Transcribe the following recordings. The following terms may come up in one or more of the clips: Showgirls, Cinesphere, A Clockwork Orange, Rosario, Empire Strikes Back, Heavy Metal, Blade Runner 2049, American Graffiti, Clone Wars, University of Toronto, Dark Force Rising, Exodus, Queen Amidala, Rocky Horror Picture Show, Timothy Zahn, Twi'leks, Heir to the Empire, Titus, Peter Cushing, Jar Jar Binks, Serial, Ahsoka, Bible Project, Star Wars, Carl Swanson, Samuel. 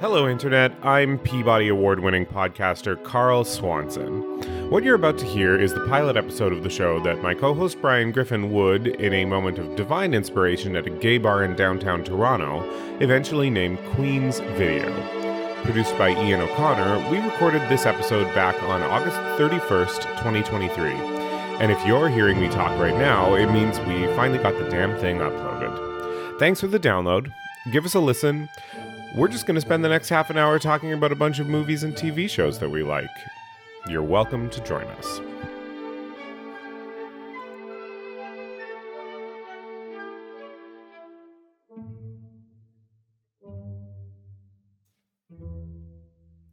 Hello, Internet. I'm Peabody Award-winning podcaster Carl Swanson. What you're about to hear is the pilot episode of the show that my co-host Brian Griffin would, in a moment of divine inspiration at a gay bar in downtown Toronto, eventually name Queen's Video. Produced by Ian O'Connor, we recorded this episode back on August 31st, 2023. And if you're hearing me talk right now, it means we finally got the damn thing uploaded. Thanks for the download. Give us a listen. We're just going to spend the next half an hour talking about a bunch of movies and TV shows that we like. You're welcome to join us.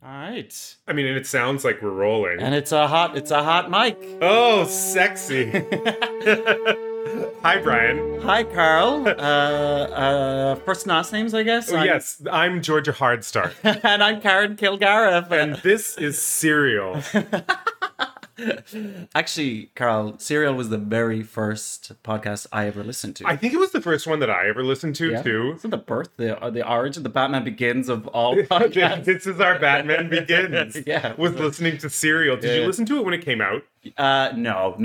All right. I mean, and it sounds like we're rolling. And it's a hot mic. Oh, sexy. Hi, Brian. Hi, Carl. First and last names, I guess. Yes, I'm Georgia Hardstark. And I'm Karen Kilgariff. And this is Serial. Actually, Carl, Serial was the very first podcast I ever listened to. I think it was the first one that I ever listened to, too. It's the birth, the origin, the Batman Begins of all podcasts. This is our Batman Begins. Yeah. Was listening to Serial. Did you listen to it when it came out? No.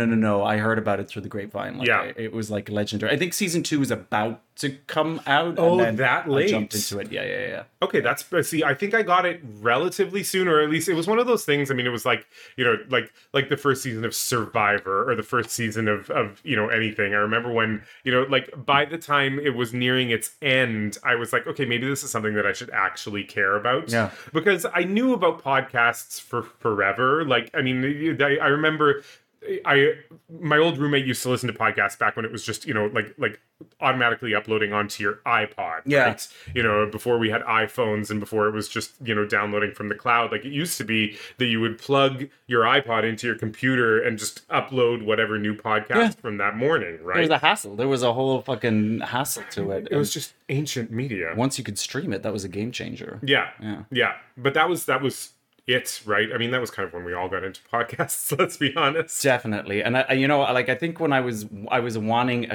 I heard about it through the grapevine. It was like legendary. I think season 2 was about to come out. Oh, and then that late. I jumped into it. Yeah. Okay, I think I got it relatively soon, or at least it was one of those things. I mean, it was like, you know, like the first season of Survivor or the first season of you know, anything. I remember when, you know, like by the time it was nearing its end, I was like, okay, maybe this is something that I should actually care about. Yeah. Because I knew about podcasts for forever. Like, I mean, I remember my old roommate used to listen to podcasts back when it was just, you know, like automatically uploading onto your iPod. Yeah. Right? You know, before we had iPhones and before it was just, you know, downloading from the cloud. Like, it used to be that you would plug your iPod into your computer and just upload whatever new podcast from that morning, right? There was a hassle. There was a whole fucking hassle to it. It was just ancient media. Once you could stream it, that was a game changer. Yeah. But that was it, right? I mean, that was kind of when we all got into podcasts, let's be honest. Definitely. And I, you know, like, I think when I was wanting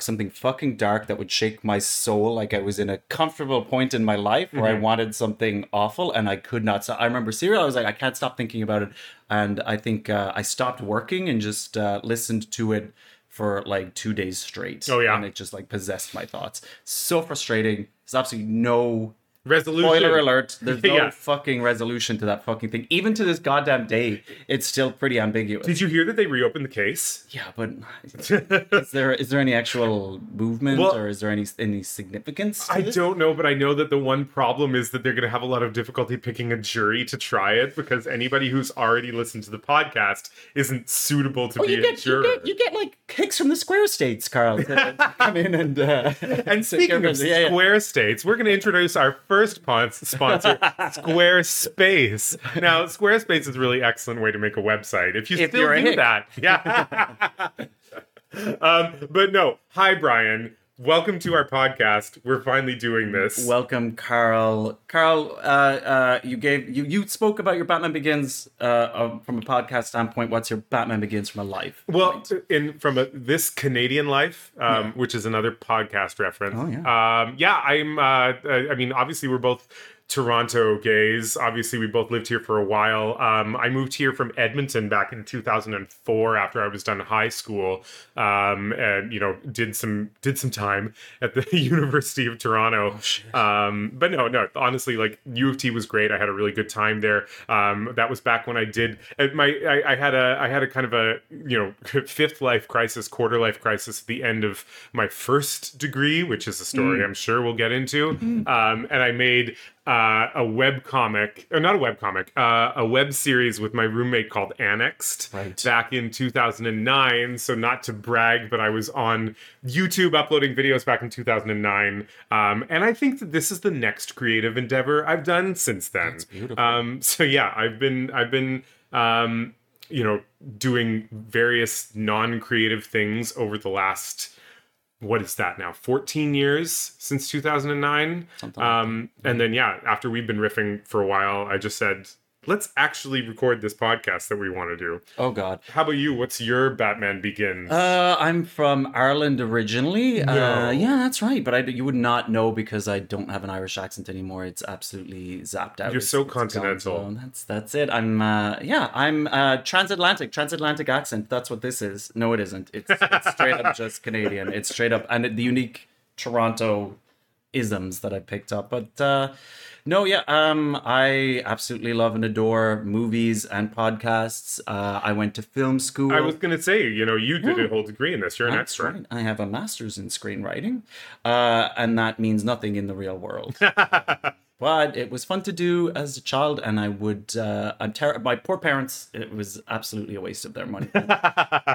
something fucking dark that would shake my soul. Like, I was in a comfortable point in my life where I wanted something awful and I could not. So I remember Serial, I was like, I can't stop thinking about it. And I think I stopped working and just listened to it for like 2 days straight. Oh, yeah. And it just like possessed my thoughts. So frustrating. There's absolutely no resolution. Spoiler alert, there's no fucking resolution to that fucking thing. Even to this goddamn day, it's still pretty ambiguous. Did you hear that they reopened the case? Yeah, but is there any actual movement or is there any significance to this? I don't know, but I know that the one problem is that they're going to have a lot of difficulty picking a jury to try it because anybody who's already listened to the podcast isn't suitable to be a juror. You get like kicks from the Square States, Carl, to come in and... and speaking of Square States, we're going to introduce our first sponsor, Squarespace. Now, Squarespace is a really excellent way to make a website. If you're do that. Yeah. But no. Hi, Brian. Welcome to our podcast. We're finally doing this. Welcome, Carl. Carl, you spoke about your Batman Begins from a podcast standpoint. What's your Batman Begins from a life? Well, from this Canadian Life, which is another podcast reference. Oh, yeah. I mean, obviously, we're both Toronto gays. Obviously, we both lived here for a while. I moved here from Edmonton back in 2004 after I was done high school, and you know, did some time at the University of Toronto. Oh, but no, honestly, like U of T was great. I had a really good time there. That was back when I did I had a kind of a, you know, quarter life crisis at the end of my first degree, which is a story I'm sure we'll get into. Mm-hmm. And I made a web series with my roommate called Annexed back in 2009. So not to brag, but I was on YouTube uploading videos back in 2009. And I think that this is the next creative endeavor I've done since then. That's beautiful. So yeah, I've been you know, doing various non-creative things over the last, what is that now, 14 years since 2009? Something like that. And then, after we've been riffing for a while, I just said, let's actually record this podcast that we want to do. Oh, God. How about you? What's your Batman Begins? I'm from Ireland originally. No. Yeah, that's right. But you would not know because I don't have an Irish accent anymore. It's absolutely zapped out. You're so continental. Gone, so that's it. I'm transatlantic accent. That's what this is. No, it isn't. It's straight up just Canadian. It's straight up. And the unique Toronto isms that I picked up. But I absolutely love and adore movies and podcasts. I went to film school. I was going to say, you did a whole degree in this. You're an extra. Right. I have a master's in screenwriting, and that means nothing in the real world. But it was fun to do as a child, and I would, my poor parents, it was absolutely a waste of their money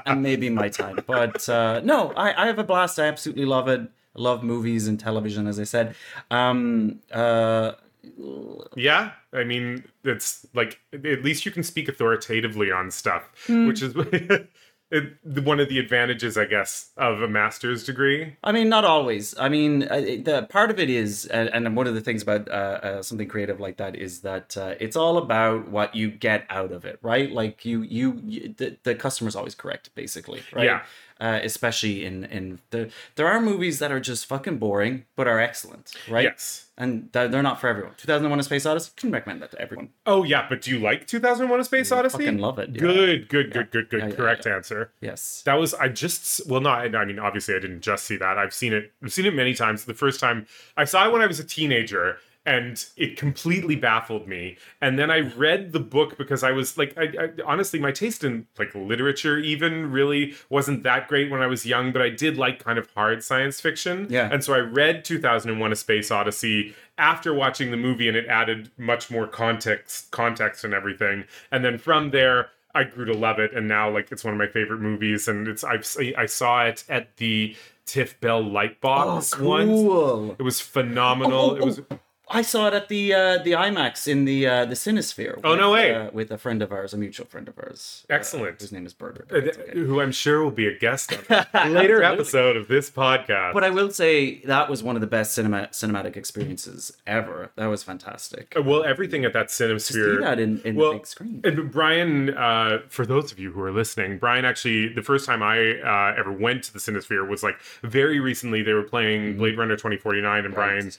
and maybe my time. But I have a blast. I absolutely love it. Love movies and television, as I said. Yeah, I mean, it's like, at least you can speak authoritatively on stuff, which is one of the advantages, I guess, of a master's degree. I mean, not always. I mean, the part of it is, and one of the things about something creative like that is that it's all about what you get out of it, right? Like, the customer's always correct, basically, right? Yeah. Especially there are movies that are just fucking boring, but are excellent, right? Yes. And they're not for everyone. 2001: A Space Odyssey, can recommend that to everyone. Oh, yeah, but do you like 2001: A Space Odyssey? I fucking love it. Yeah. Good. Yeah, correct answer. Yes. That was, obviously I didn't just see that. I've seen it many times. The first time, I saw it when I was a teenager, and it completely baffled me. And then I read the book because I was like, I honestly, my taste in like literature even really wasn't that great when I was young, but I did like kind of hard science fiction. Yeah. And so I read 2001: A Space Odyssey after watching the movie, and it added much more context and everything. And then from there, I grew to love it. And now like it's one of my favorite movies. And I saw it at the Tiff Bell Lightbox once. It was phenomenal. It was... I saw it at the IMAX in the Cinesphere. With, no way! With a friend of ours, a mutual friend of ours. Excellent. His name is Bert. Who I'm sure will be a guest on a later episode of this podcast. But I will say that was one of the best cinematic experiences ever. That was fantastic. Well, everything at that Cinesphere. To see that in the big screen. And Brian, for those of you who are listening, Brian actually, the first time I ever went to the Cinesphere was like very recently. They were playing Blade Runner 2049, and right. Brian,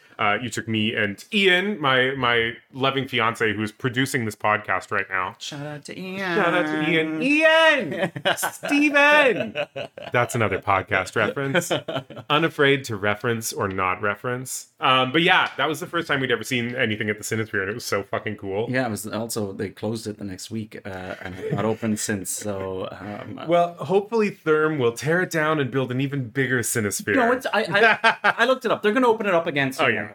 you took me and Ian, my loving fiance, who's producing this podcast right now. Shout out to Ian. Ian! Steven! That's another podcast reference. Unafraid to reference or not reference. But yeah, that was the first time we'd ever seen anything at the Cinesphere, and it was so fucking cool. Yeah, it was also, they closed it the next week, and it's not open since, so... well, hopefully Therm will tear it down and build an even bigger Cinesphere. No, I looked it up. They're going to open it up again soon. Oh, yeah.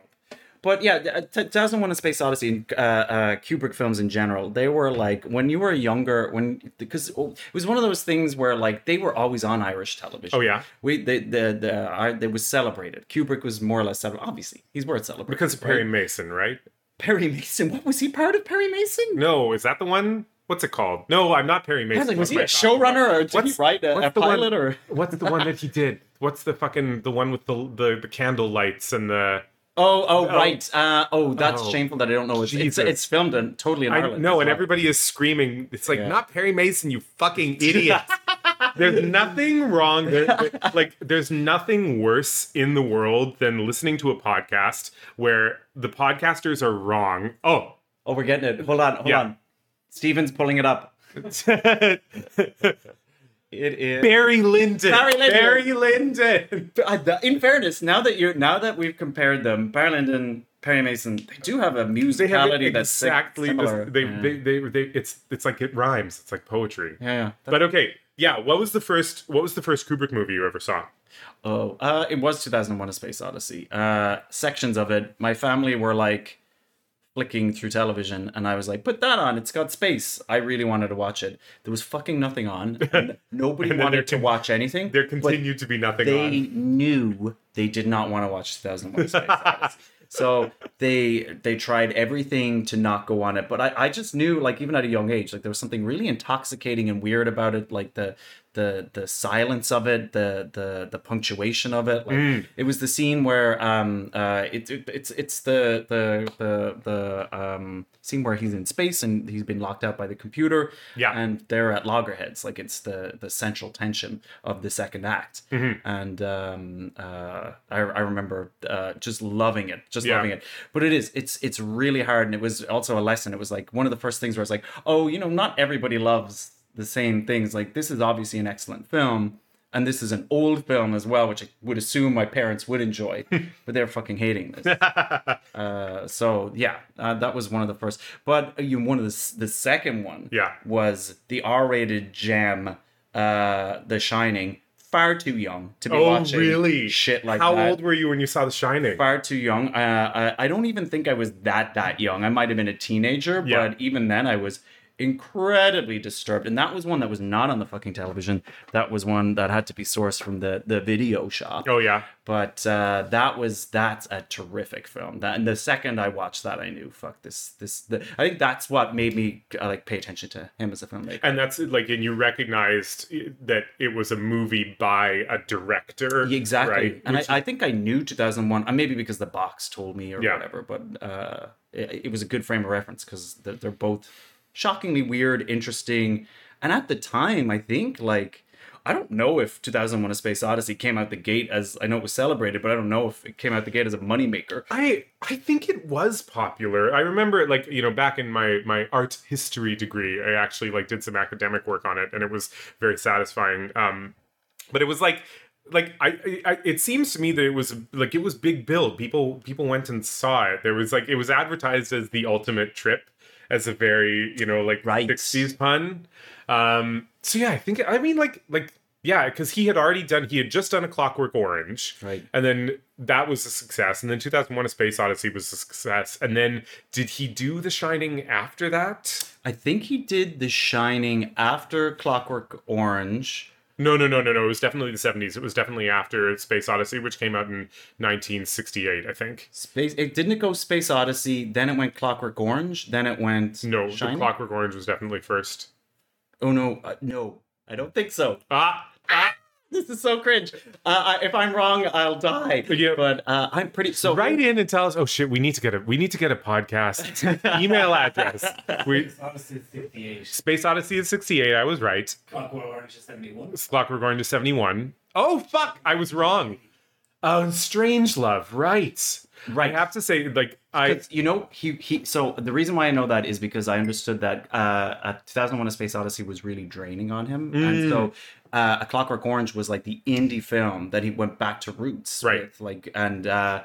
But yeah, 2001: A Space Odyssey and Kubrick films in general, they were like, when you were younger, it was one of those things where like they were always on Irish television. Oh yeah, they was celebrated. Kubrick was more or less celebrated. Obviously, he's worth celebrating because of Perry Mason, right? Perry Mason. What was he part of? Perry Mason? No, is that the one? What's it called? No, I'm not Perry Mason. Was he a showrunner or did he write a pilot or? What's the one that he did? What's the one with the candle lights and the. Oh, right. That's shameful that I don't know. It's filmed totally in Ireland. No, and everybody is screaming. It's like, not Perry Mason, you fucking idiot. There's nothing wrong. There's nothing worse in the world than listening to a podcast where the podcasters are wrong. Oh, we're getting it. Hold on. Steven's pulling it up. It is Barry Lyndon. In fairness, now that we've compared them, Barry Lyndon, Perry Mason, they do have a musicality that's exactly similar. It's like it rhymes. It's like poetry. Yeah. But okay, yeah. What was the first Kubrick movie you ever saw? Oh, it was 2001: A Space Odyssey. Sections of it. My family were like flicking through television, and I was like, put that on, it's got space. I really wanted to watch it. There was fucking nothing on, and nobody wanted to watch anything. There continued to be nothing on. They knew they did not want to watch 2001: A Space Odyssey. So they tried everything to not go on it, but I just knew, like, even at a young age, like there was something really intoxicating and weird about it, like the the silence of it, the punctuation of it. Like, it was the scene where it's the scene where he's in space and he's been locked out by the computer. Yeah. And they're at loggerheads. Like, it's the central tension of the second act. Mm-hmm. And I remember just loving it, loving it. But it's really hard, and it was also a lesson. It was like one of the first things where I was like, oh, you know, not everybody loves the same things. Like, this is obviously an excellent film, and this is an old film as well, which I would assume my parents would enjoy, but they're fucking hating this. That was one of the first. But the second one was the R-rated gem, The Shining. Far too young to be watching shit like that. How old were you when you saw The Shining? Far too young. I don't even think I was that young. I might have been a teenager, but even then I was incredibly disturbed, and that was one that was not on the fucking television. That was one that had to be sourced from the video shop. Oh yeah. But that's a terrific film. That, and the second I watched that, I knew, fuck this. I think that's what made me pay attention to him as a filmmaker. And that's and you recognized that it was a movie by a director. Yeah, exactly. Right? And I think I knew 2001. Maybe because the box told me or whatever. But it was a good frame of reference because they're both shockingly weird, interesting, and at the time, I think, like, I don't know if 2001: A Space Odyssey came out the gate as, I know it was celebrated, but I don't know if it came out the gate as a moneymaker. I think it was popular. I remember it, like, you know, back in my art history degree, I actually, like, did some academic work on it, and it was very satisfying. But it was like I it seems to me that it was like, it was big build. People went and saw it. There was like, it was advertised as the ultimate trip, as a very, you know, like, 60s pun. So yeah, I think, I mean, like, yeah, because he had just done A Clockwork Orange. Right. And then that was a success. And then 2001: A Space Odyssey was a success. And then did he do The Shining after that? I think he did The Shining after Clockwork Orange. No. It was definitely the 70s. It was definitely after Space Odyssey, which came out in 1968, I think. Didn't it go Space Odyssey, then it went Clockwork Orange, then it went... No, Shining? The Clockwork Orange was definitely first. Oh, no. No, I don't think so. This is so cringe. If I'm wrong, I'll die. Yeah. But I'm pretty... So write in and tell us, oh, shit, we need to get a podcast. Email address. Space Odyssey is 68. Space Odyssey is 68. I was right. Clockwork Orange is 71. Clockwork Orange is 71. Oh, fuck. I was wrong. Strangelove. Right. Right. I have to say, like, so the reason why I know that is because I understood that 2001: A Space Odyssey was really draining on him. And so A Clockwork Orange was like the indie film that he went back to roots. Right. With, like, and I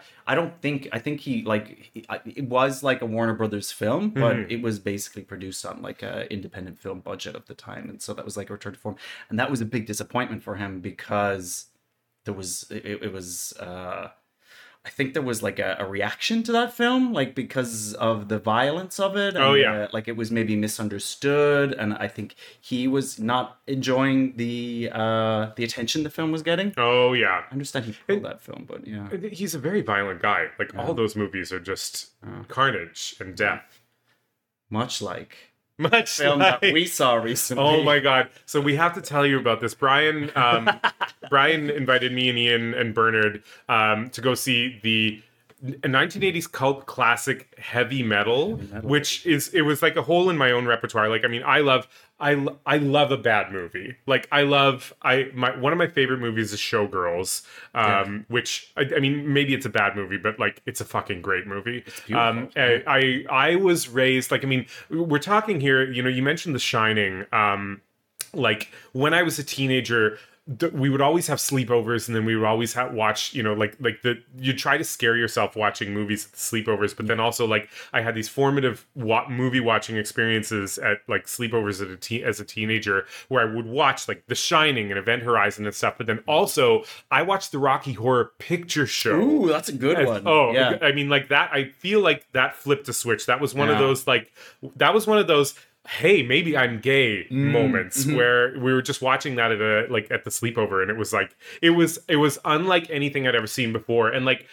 think he, like, it was like a Warner Brothers film, but it was basically produced on like a independent film budget of the time. And so that was like a return to form. And that was a big disappointment for him because there was like a reaction to that film, like, because of the violence of it. And, like, it was maybe misunderstood. And I think he was not enjoying the attention the film was getting. Oh, yeah. I understand he pulled that film, but yeah. He's a very violent guy. Like, all those movies are just carnage and death. Much film like that we saw recently. Oh my God. So we have to tell you about this. Brian Brian invited me and Ian and Bernard to go see the 1980s cult classic Heavy Metal, which is, it was like a hole in my own repertoire. Like, I mean, I love a bad movie. Like, one of my favorite movies is Showgirls, which, I mean, maybe it's a bad movie, but, like, it's a fucking great movie. It's beautiful. I was raised, like, I mean, we're talking here, you know, you mentioned The Shining. Like, when I was a teenager, we would always have sleepovers, and then we would always watch, you know, you try to scare yourself watching movies at the sleepovers, but then also, like, I had these formative movie watching experiences at, like, sleepovers as a teenager, where I would watch, like, The Shining and Event Horizon and stuff, but then also I watched the Rocky Horror Picture Show. Ooh, that's a good one. Oh, yeah. I mean, like, that, I feel like that flipped a switch. That was one of those, like, hey, maybe I'm gay moments where we were just watching that at at the sleepover, and it was like it was unlike anything I'd ever seen before. And, like,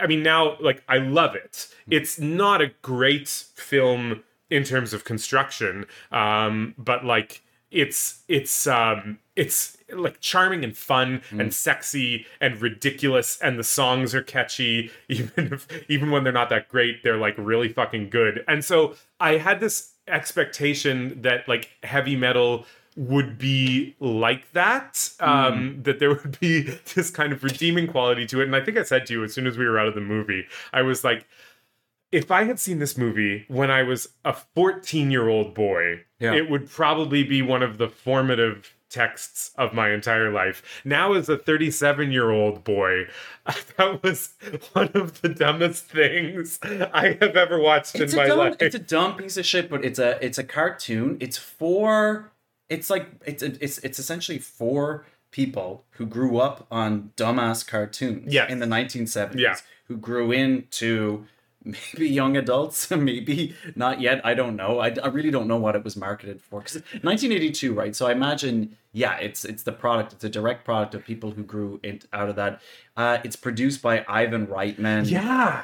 I mean, now, like, I love it. It's not a great film in terms of construction, but, like, it's like charming and fun and sexy and ridiculous, and the songs are catchy, even when they're not that great, they're like really fucking good. And so I had this expectation that like Heavy Metal would be like that, that there would be this kind of redeeming quality to it. And I think I said to you as soon as we were out of the movie, I was like, if I had seen this movie when I was a 14-year-old boy, it would probably be one of the formative texts of my entire life. Now, as a 37-year-old boy, that was one of the dumbest things I have ever watched in my life. It's a dumb piece of shit, but it's a cartoon. It's essentially for people who grew up on dumbass cartoons in the 1970s, who grew into maybe young adults, maybe not yet. I don't know. I really don't know what it was marketed for. 'Cause 1982, right? So I imagine, it's the product. It's a direct product of people who grew out of that. It's produced by Ivan Reitman. Yeah.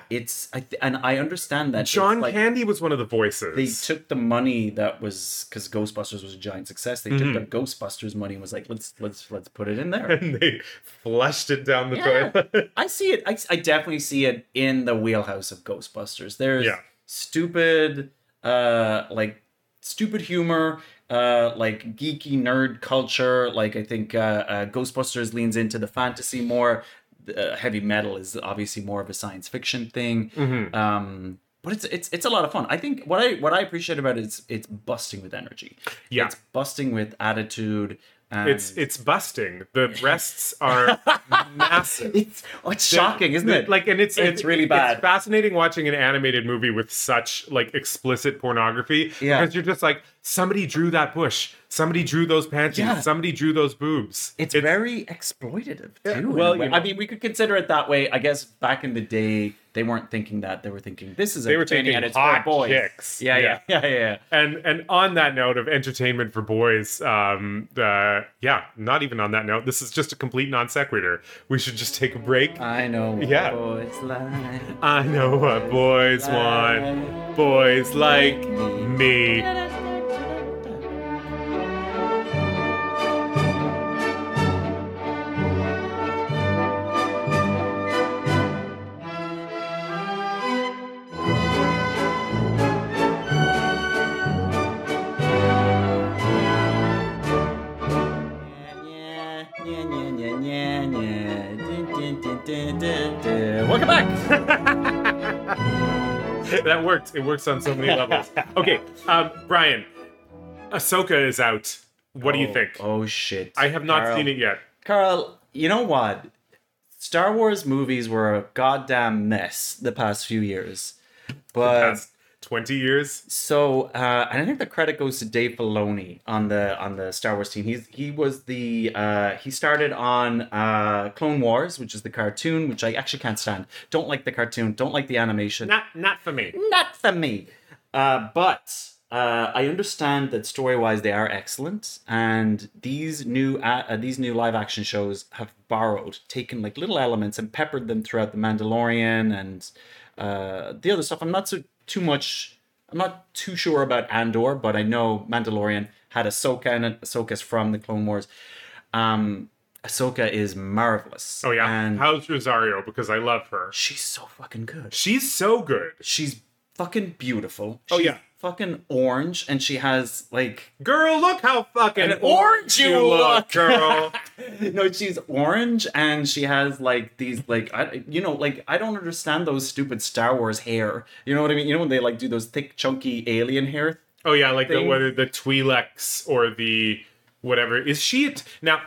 And I understand that. John Candy was one of the voices. They took the money that was, because Ghostbusters was a giant success. They took the Ghostbusters money and was like, let's put it in there. And they flushed it down the toilet. I see it. I definitely see it in the wheelhouse of Ghostbusters. There's stupid humor, like geeky nerd culture. Like I think Ghostbusters leans into the fantasy more. Heavy Metal is obviously more of a science fiction thing. But it's a lot of fun. I think what I appreciate about it is it's busting with energy. Yeah, it's busting with attitude. It's busting. The breasts are massive. It's shocking, isn't it? Like, and it's really bad. It's fascinating watching an animated movie with such like explicit pornography because you're just like, somebody drew that bush. Somebody drew those panties. Yeah. Somebody drew those boobs. It's very exploitative too. Yeah, well, I mean, we could consider it that way. I guess back in the day, they weren't thinking that. They were thinking this is entertaining and it's for boys. Kicks. Yeah. And on that note of entertainment for boys, not even on that note. This is just a complete non sequitur. We should just take a break. I know. Yeah. Boys like. I know what boys want. Boys like me. Welcome back. That worked. It works on so many levels. Okay, Brian, Ahsoka is out. What do you think? Oh shit! I have not seen it yet. Carl, you know what? Star Wars movies were a goddamn mess the past few years, but 20 years. So, and I think the credit goes to Dave Filoni on the Star Wars team. He started on Clone Wars, which is the cartoon, which I actually can't stand. Don't like the cartoon. Don't like the animation. Not for me. Not for me. But I understand that story wise they are excellent, and these new live action shows have taken like little elements and peppered them throughout The Mandalorian and the other stuff. I'm not too sure about Andor, but I know Mandalorian had Ahsoka in it. Ahsoka's from the Clone Wars. Ahsoka is marvelous. Oh yeah, and how's Rosario? Because I love her. She's so fucking good. She's so good. She's fucking beautiful. She's fucking orange, and she has like, girl, look how fucking orange you look, girl. No, she's orange, and she has like these like I don't understand those stupid Star Wars hair. You know what I mean? You know when they like do those thick, chunky alien hair? Oh yeah, like whether the Twi'leks or the whatever. Is she now?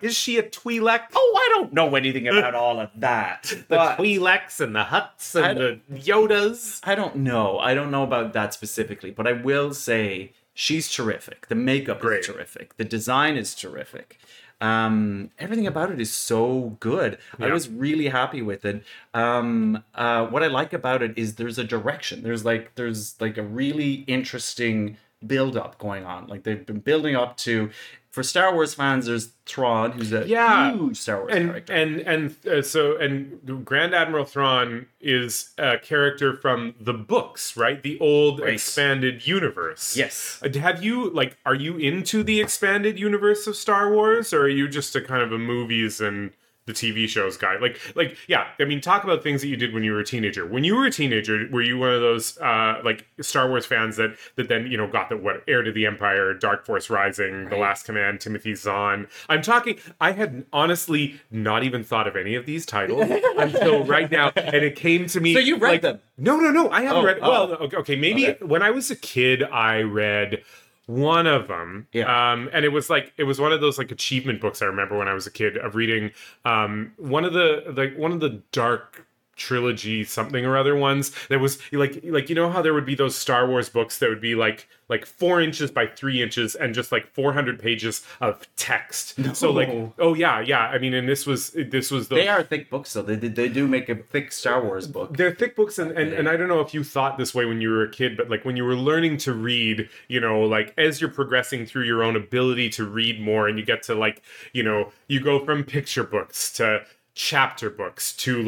Is she a Twi'lek? Oh, I don't know anything about all of that. The Twi'leks and the Hutts and the Yodas. I don't know. I don't know about that specifically, but I will say she's terrific. The makeup is terrific. The design is terrific. Everything about it is so good. Yeah. I was really happy with it. What I like about it is there's a direction. There's like a really interesting build up going on. Like they've been building up to For Star Wars fans, there's Thrawn, who's a huge Star Wars character. And Grand Admiral Thrawn is a character from the books, right? The old expanded universe. Yes. Have you, are you into the expanded universe of Star Wars? Or are you just a kind of a movies and the TV shows guy? Talk about things that you did when you were a teenager. When you were a teenager, were you one of those Star Wars fans that then got the Heir to the Empire, Dark Force Rising, The Last Command, Timothy Zahn? I had honestly not even thought of any of these titles until right now, and it came to me. So you read them? No, I haven't read. When I was a kid, I read one of them, and it was one of those achievement books I remember when I was a kid of reading one of the dark trilogy something or other ones that was how there would be those Star Wars books that would be 4 inches by 3 inches and just 400 pages of text. No. So I mean, and this was they are thick books, though. They do make a thick Star Wars book. They're thick books, and I don't know if you thought this way when you were a kid, but when you were learning to read, as you're progressing through your own ability to read more, and you get to you go from picture books to chapter books to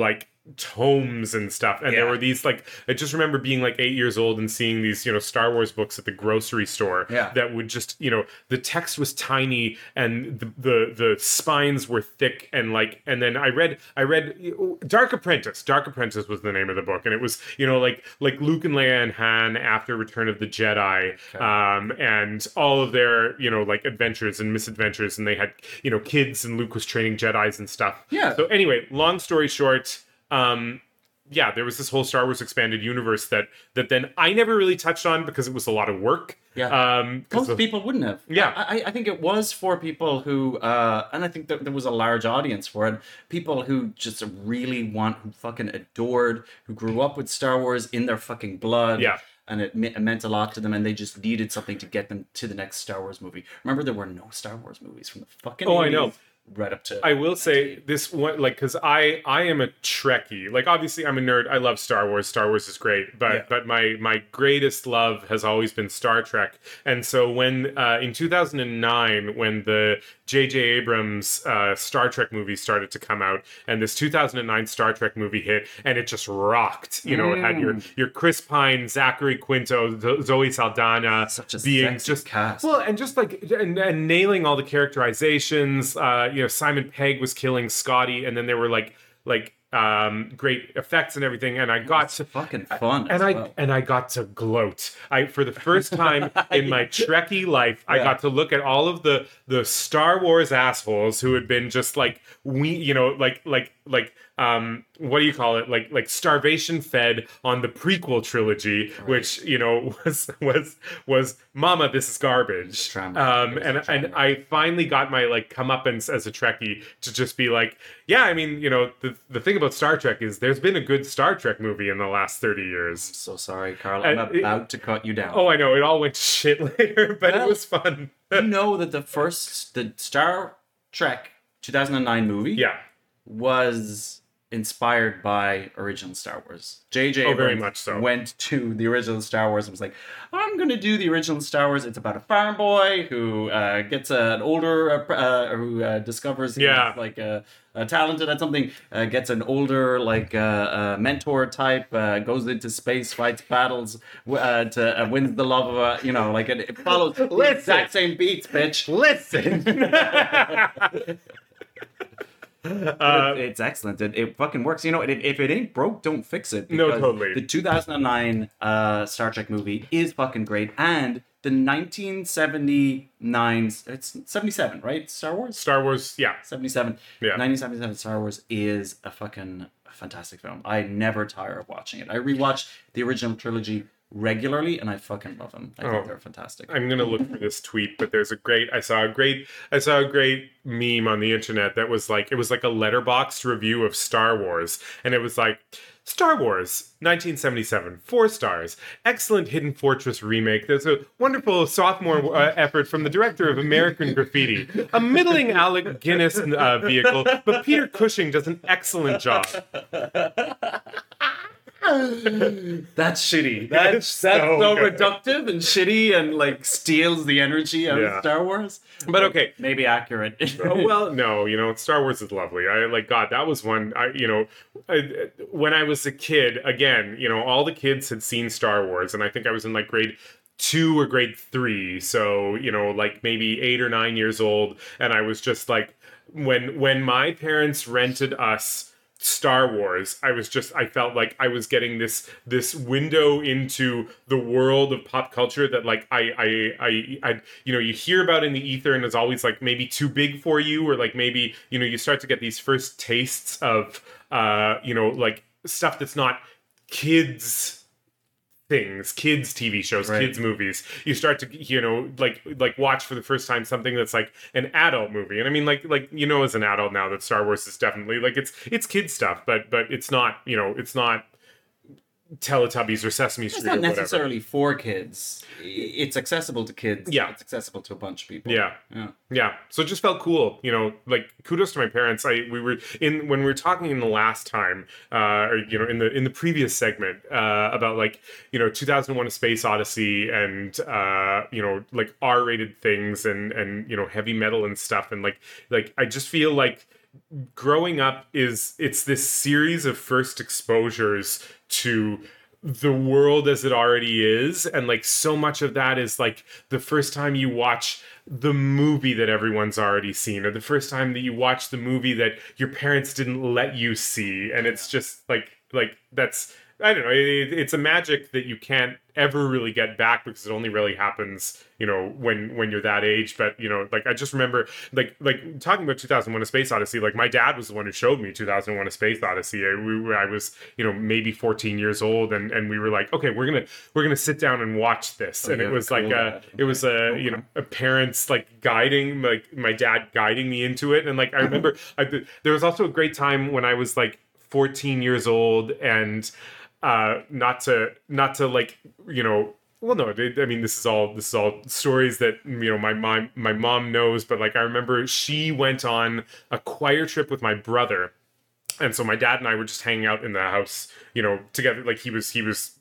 tomes and stuff, and there were these I just remember being 8 years old and seeing these Star Wars books at the grocery store that would just the text was tiny and the spines were thick and then I read Dark Apprentice was the name of the book, and it was Luke and Leia and Han after Return of the Jedi, and all of their adventures and misadventures, and they had kids, and Luke was training Jedis and stuff. So anyway, long story short, there was this whole Star Wars expanded universe that then I never really touched on because it was a lot of work. Yeah. Most people wouldn't have. Yeah. I think it was for people who, and I think that there was a large audience for it, people who just really who fucking adored, who grew up with Star Wars in their fucking blood. Yeah. And it meant a lot to them, and they just needed something to get them to the next Star Wars movie. Remember, there were no Star Wars movies from the fucking 80s. I know. Right up to. I will say this one, because I am a Trekkie. Obviously, I'm a nerd. I love Star Wars. Star Wars is great, but my greatest love has always been Star Trek. And so when in 2009, when the J.J. Abrams Star Trek movie started to come out, and this 2009 Star Trek movie hit, and it just rocked. It had your Chris Pine, Zachary Quinto, Zoe Saldana, such a being just cast. Well, and just and nailing all the characterizations. Simon Pegg was killing Scotty, and then there were great effects and everything, and I got to gloat. I, for the first time in my Trekkie life, I got to look at all of the Star Wars assholes who had been just starvation fed on the prequel trilogy, which was mama, this is garbage. And I finally got my comeuppance as a Trekkie to just be the thing about Star Trek is there's been a good Star Trek movie in the last 30 years. I'm so sorry, Carl. I'm about to cut you down. Oh, I know. It all went to shit later, but it was fun. You know that the Star Trek 2009 movie was inspired by original Star Wars. J.J. Abrams went to the original Star Wars and was like, I'm going to do the original Star Wars. It's about a farm boy who gets an older, who discovers he's talented at something, gets an older mentor type, goes into space, fights battles, to wins the love of it follows the exact same beats, bitch. Listen! It's excellent. It fucking works. If it ain't broke, don't fix it. No, totally. The 2009 Star Trek movie is fucking great, and the 1979, it's 77, right? Star Wars, 77. Yeah. 1977 Star Wars is a fucking fantastic film. I never tire of watching it. I rewatch the original trilogy regularly, and I fucking love them. I think they're fantastic. I'm gonna look for this tweet, but there's I saw a great meme on the internet that was it was a Letterboxd review of Star Wars, and it was Star Wars 1977, 4 stars, excellent Hidden Fortress remake. There's a wonderful sophomore effort from the director of American Graffiti, a middling Alec Guinness vehicle, but Peter Cushing does an excellent job. That's shitty. That's so reductive and shitty and like steals the energy out of Star Wars. But okay. Maybe accurate. No, Star Wars is lovely. God, that was one, when I was a kid, again, all the kids had seen Star Wars, and I think I was in grade 2 or grade 3. So, maybe 8 or 9 years old. And I was just when my parents rented us Star Wars, I felt like I was getting this window into the world of pop culture that I you hear about in the ether, and it's always maybe too big for you, or maybe you start to get these first tastes of stuff that's not kids things, kids TV shows, right. Kids movies. You start to watch for the first time something that's an adult movie. And I mean as an adult now that Star Wars is definitely it's kids stuff, but it's not it's not Teletubbies or Sesame Street. It's not necessarily for kids. It's accessible to kids. Yeah, it's accessible to a bunch of people. Yeah. So it just felt cool. Kudos to my parents. We were talking in the last time, in the previous segment about 2001: A Space Odyssey and R-rated things and Heavy Metal and stuff, and I just feel growing up it's this series of first exposures to the world as it already is, and so much of that is the first time you watch the movie that everyone's already seen, or the first time that you watch the movie that your parents didn't let you see, and it's just that's I don't know, it's a magic that you can't ever really get back because it only really happens, when you're that age. But, I just remember, talking about 2001: A Space Odyssey, my dad was the one who showed me 2001: A Space Odyssey. I was, maybe 14 years old, and we were okay, we're gonna sit down and watch this. And it was a parents, guiding, my dad guiding me into it. And, I remember, there was also a great time when I was, 14 years old, and... this is all stories that my mom knows, but I remember she went on a choir trip with my brother, and so my dad and I were just hanging out in the house together. He was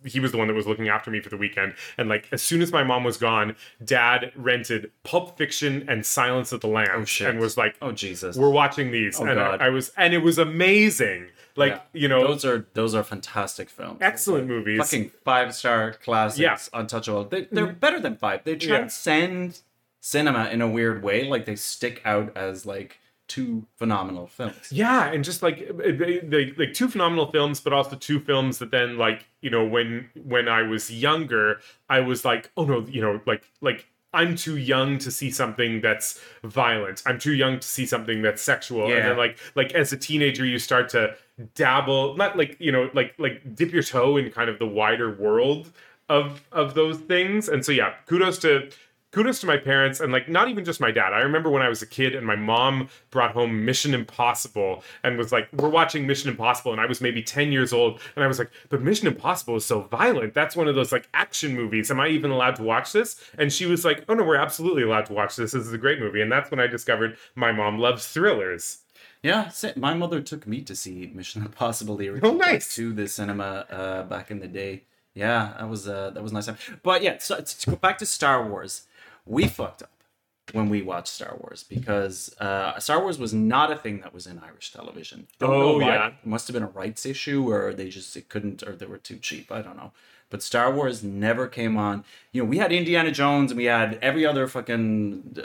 the one that was looking after me for the weekend, and as soon as my mom was gone, Dad rented Pulp Fiction and Silence of the Lambs, and was oh Jesus, we're watching these. Oh, and God. I was, and it was amazing. Those are fantastic films. Excellent movies. Fucking 5-star classics, untouchable. They're better than 5. They transcend cinema in a weird way. They stick out as two phenomenal films. Yeah, and just they two phenomenal films, but also two films that then when I was younger, I was oh no, I'm too young to see something that's violent. I'm too young to see something that's sexual. Yeah. And then as a teenager, you start to dabble, not dip your toe in kind of the wider world of those things. And so yeah, kudos to my parents, and not even just my dad. I remember when I was a kid and my mom brought home Mission Impossible and was we're watching Mission Impossible, and I was maybe 10 years old, and I was but Mission Impossible is so violent. That's one of those action movies. Am I even allowed to watch this? And she was oh no, we're absolutely allowed to watch this. This is a great movie. And that's when I discovered my mom loves thrillers. Yeah, my mother took me to see Mission Impossible, the original, to the cinema back in the day. Yeah, that was nice. But yeah, so to go back to Star Wars. We fucked up when we watched Star Wars because Star Wars was not a thing that was in Irish television. It must have been a rights issue, or they were too cheap. I don't know. But Star Wars never came on. We had Indiana Jones and we had every other fucking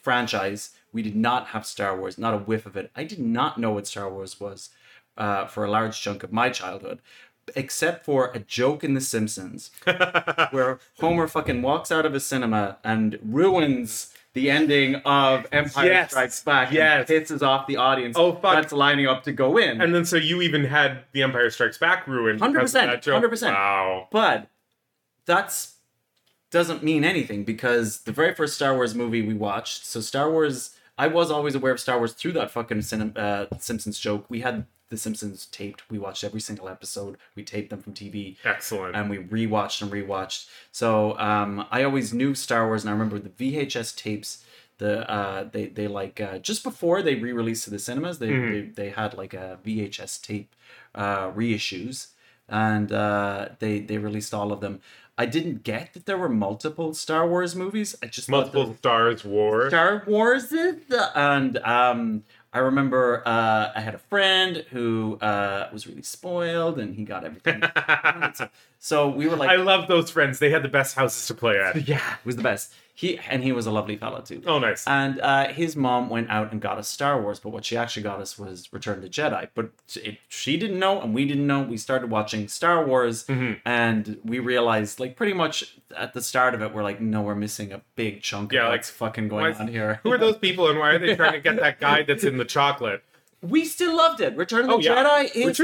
franchise. We did not have Star Wars, not a whiff of it. I did not know what Star Wars was for a large chunk of my childhood, except for a joke in The Simpsons where Homer fucking walks out of a cinema and ruins the ending of Empire Strikes Back and pisses off the audience that's lining up to go in. And then so you even had the Empire Strikes Back ruined 100%, because of that joke. 100%. Wow. But that doesn't mean anything because the very first Star Wars movie we watched, so Star Wars, I was always aware of Star Wars through that fucking Simpsons joke. We had The Simpsons taped. We watched every single episode. We taped them from TV. Excellent. And we rewatched and rewatched. So I always knew Star Wars, and I remember the VHS tapes. They just before they re-released to the cinemas, they had a VHS tape reissues and they released all of them. I didn't get that there were multiple Star Wars movies. I just multiple Star Wars, and I remember I had a friend who was really spoiled, and he got everything. So we were like, I love those friends. They had the best houses to play at. Yeah, it was the best. He was a lovely fellow too. Oh, nice. And his mom went out and got us Star Wars, but what she actually got us was Return of the Jedi. But she didn't know, and we didn't know. We started watching Star Wars, and we realized, like, pretty much at the start of it, we're like, no, we're missing a big chunk of what's fucking going on here. Who are those people, and why are they trying to get that guy that's in the chocolate? We still loved it. Return of the Jedi is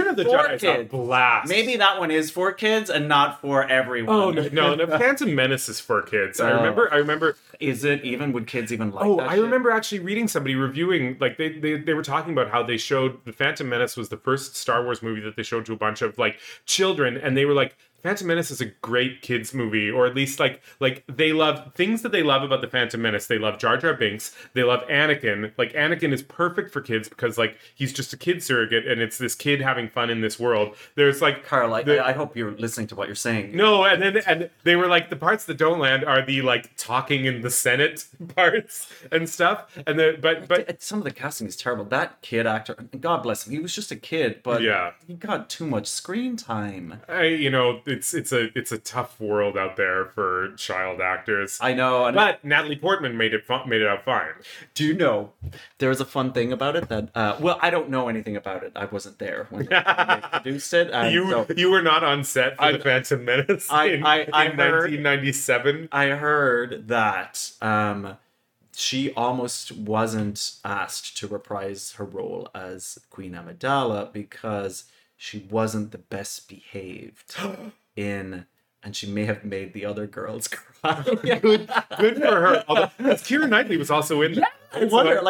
a blast. Maybe that one is for kids and not for everyone. Oh no, The Phantom Menace is for kids. I remember. Is it even? Would kids even like? Oh, that I remember actually reading somebody reviewing. Like they were talking about how they showed The Phantom Menace was the first Star Wars movie that they showed to a bunch of like children, and they were like, Phantom Menace is a great kids movie, or at least like they love things that they love about The Phantom Menace. They love Jar Jar Binks. They love Anakin. Like Anakin is perfect for kids because like he's just a kid surrogate, and it's this kid having fun in this world. There's like Carl, I hope you're listening to what you're saying. No, and they were like the parts that don't land are the like talking in the Senate parts and stuff. And but some of the casting is terrible. That kid actor, God bless him, he was just a kid, but he got too much screen time. It's a tough world out there for child actors. I know, but Natalie Portman made it out fine. Do you know there was a fun thing about it that? Well, I don't know anything about it. I wasn't there when they produced it. You were not on set for The Phantom Menace in 1997. I heard that she almost wasn't asked to reprise her role as Queen Amidala because she wasn't the best behaved and she may have made the other girls cry. Good for her. Although, Keira Knightley was also in there. Yeah, I wonder.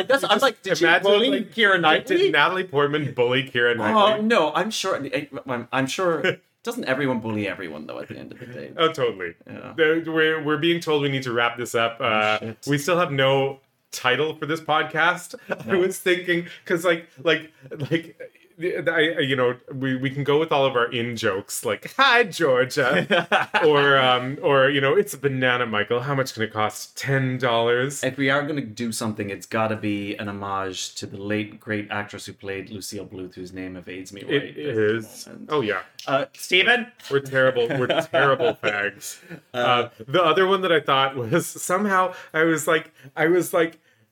Did she bully Keira Knightley? Did Natalie Portman bully Keira Knightley? Oh, no, I'm sure. Doesn't everyone bully everyone, though, at the end of the day? Oh, totally. Yeah. We're being told we need to wrap this up. We still have no title for this podcast. No. I was thinking, because, like... we can go with all of our in jokes like hi Georgia or it's a banana Michael, how much can it cost? $10. If we are going to do something, it's got to be an homage to the late great actress who played Lucille Bluth, whose name evades me right is moment. Oh yeah, Stephen, we're terrible fags. The other one that I thought was somehow I was like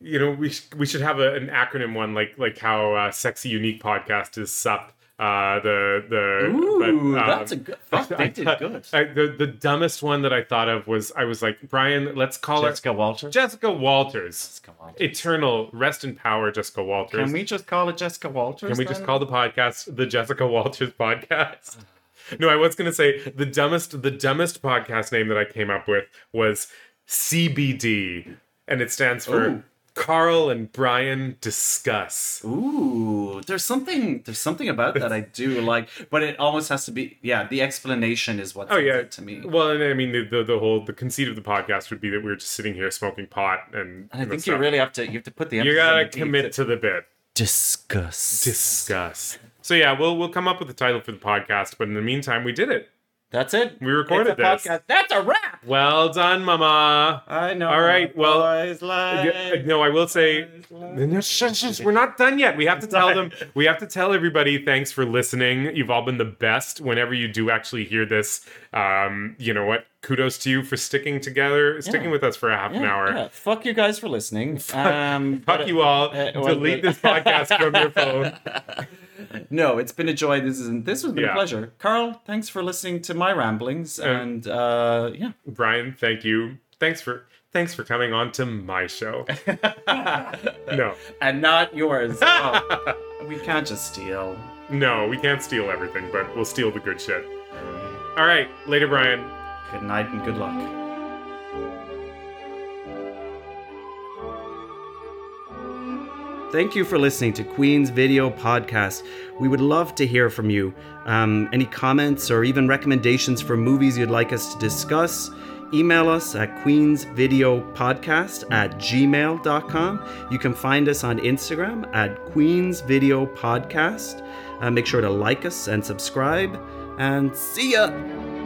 you know, we should have an acronym one, like how Sexy Unique Podcast is SUP. That's a good. They did good. The dumbest one that I thought of was I was like, Brian, let's call Jessica Walters. Jessica Walters. Jessica Walters. Eternal rest in power, Jessica Walters. Can we just call it Jessica Walters? Can we just call the podcast the Jessica Walters Podcast? No, I was going to say the dumbest podcast name that I came up with was CBD, and it stands for. Ooh. Carl and Brian discuss. Ooh, there's something about that I do like, but it almost has to be. Yeah, the explanation is what. Oh yeah, to me. Well, and I mean the whole conceit of the podcast would be that we're just sitting here smoking pot and I think stuff. You really have to put the. You gotta commit to the bit. Discuss. So yeah, we'll come up with a title for the podcast, but in the meantime, we did it. That's it. We recorded this. Podcast. That's a wrap. Well done, Mama. I know. All right. Well, no, I will say, we're not done yet. We have to tell them. We have to tell everybody. Thanks for listening. You've all been the best. Whenever you do actually hear this, you know what? Kudos to you for sticking together, sticking with us for a half an hour. Yeah. Fuck you guys for listening. Fuck you all. Delete this podcast from your phone. No, it's been a joy. This has been a pleasure. Carl, thanks for listening to my ramblings. And Brian, thank you. Thanks for coming on to my show. No. And not yours. Oh, we can't just steal. No, we can't steal everything, but we'll steal the good shit. All right. Later, Brian. Good night and good luck. Thank you for listening to Queen's Video Podcast. We would love to hear from you. Any comments or even recommendations for movies you'd like us to discuss, email us at queensvideopodcast@gmail.com. You can find us on Instagram at Queen's Video Podcast. Make sure to like us and subscribe. and see ya!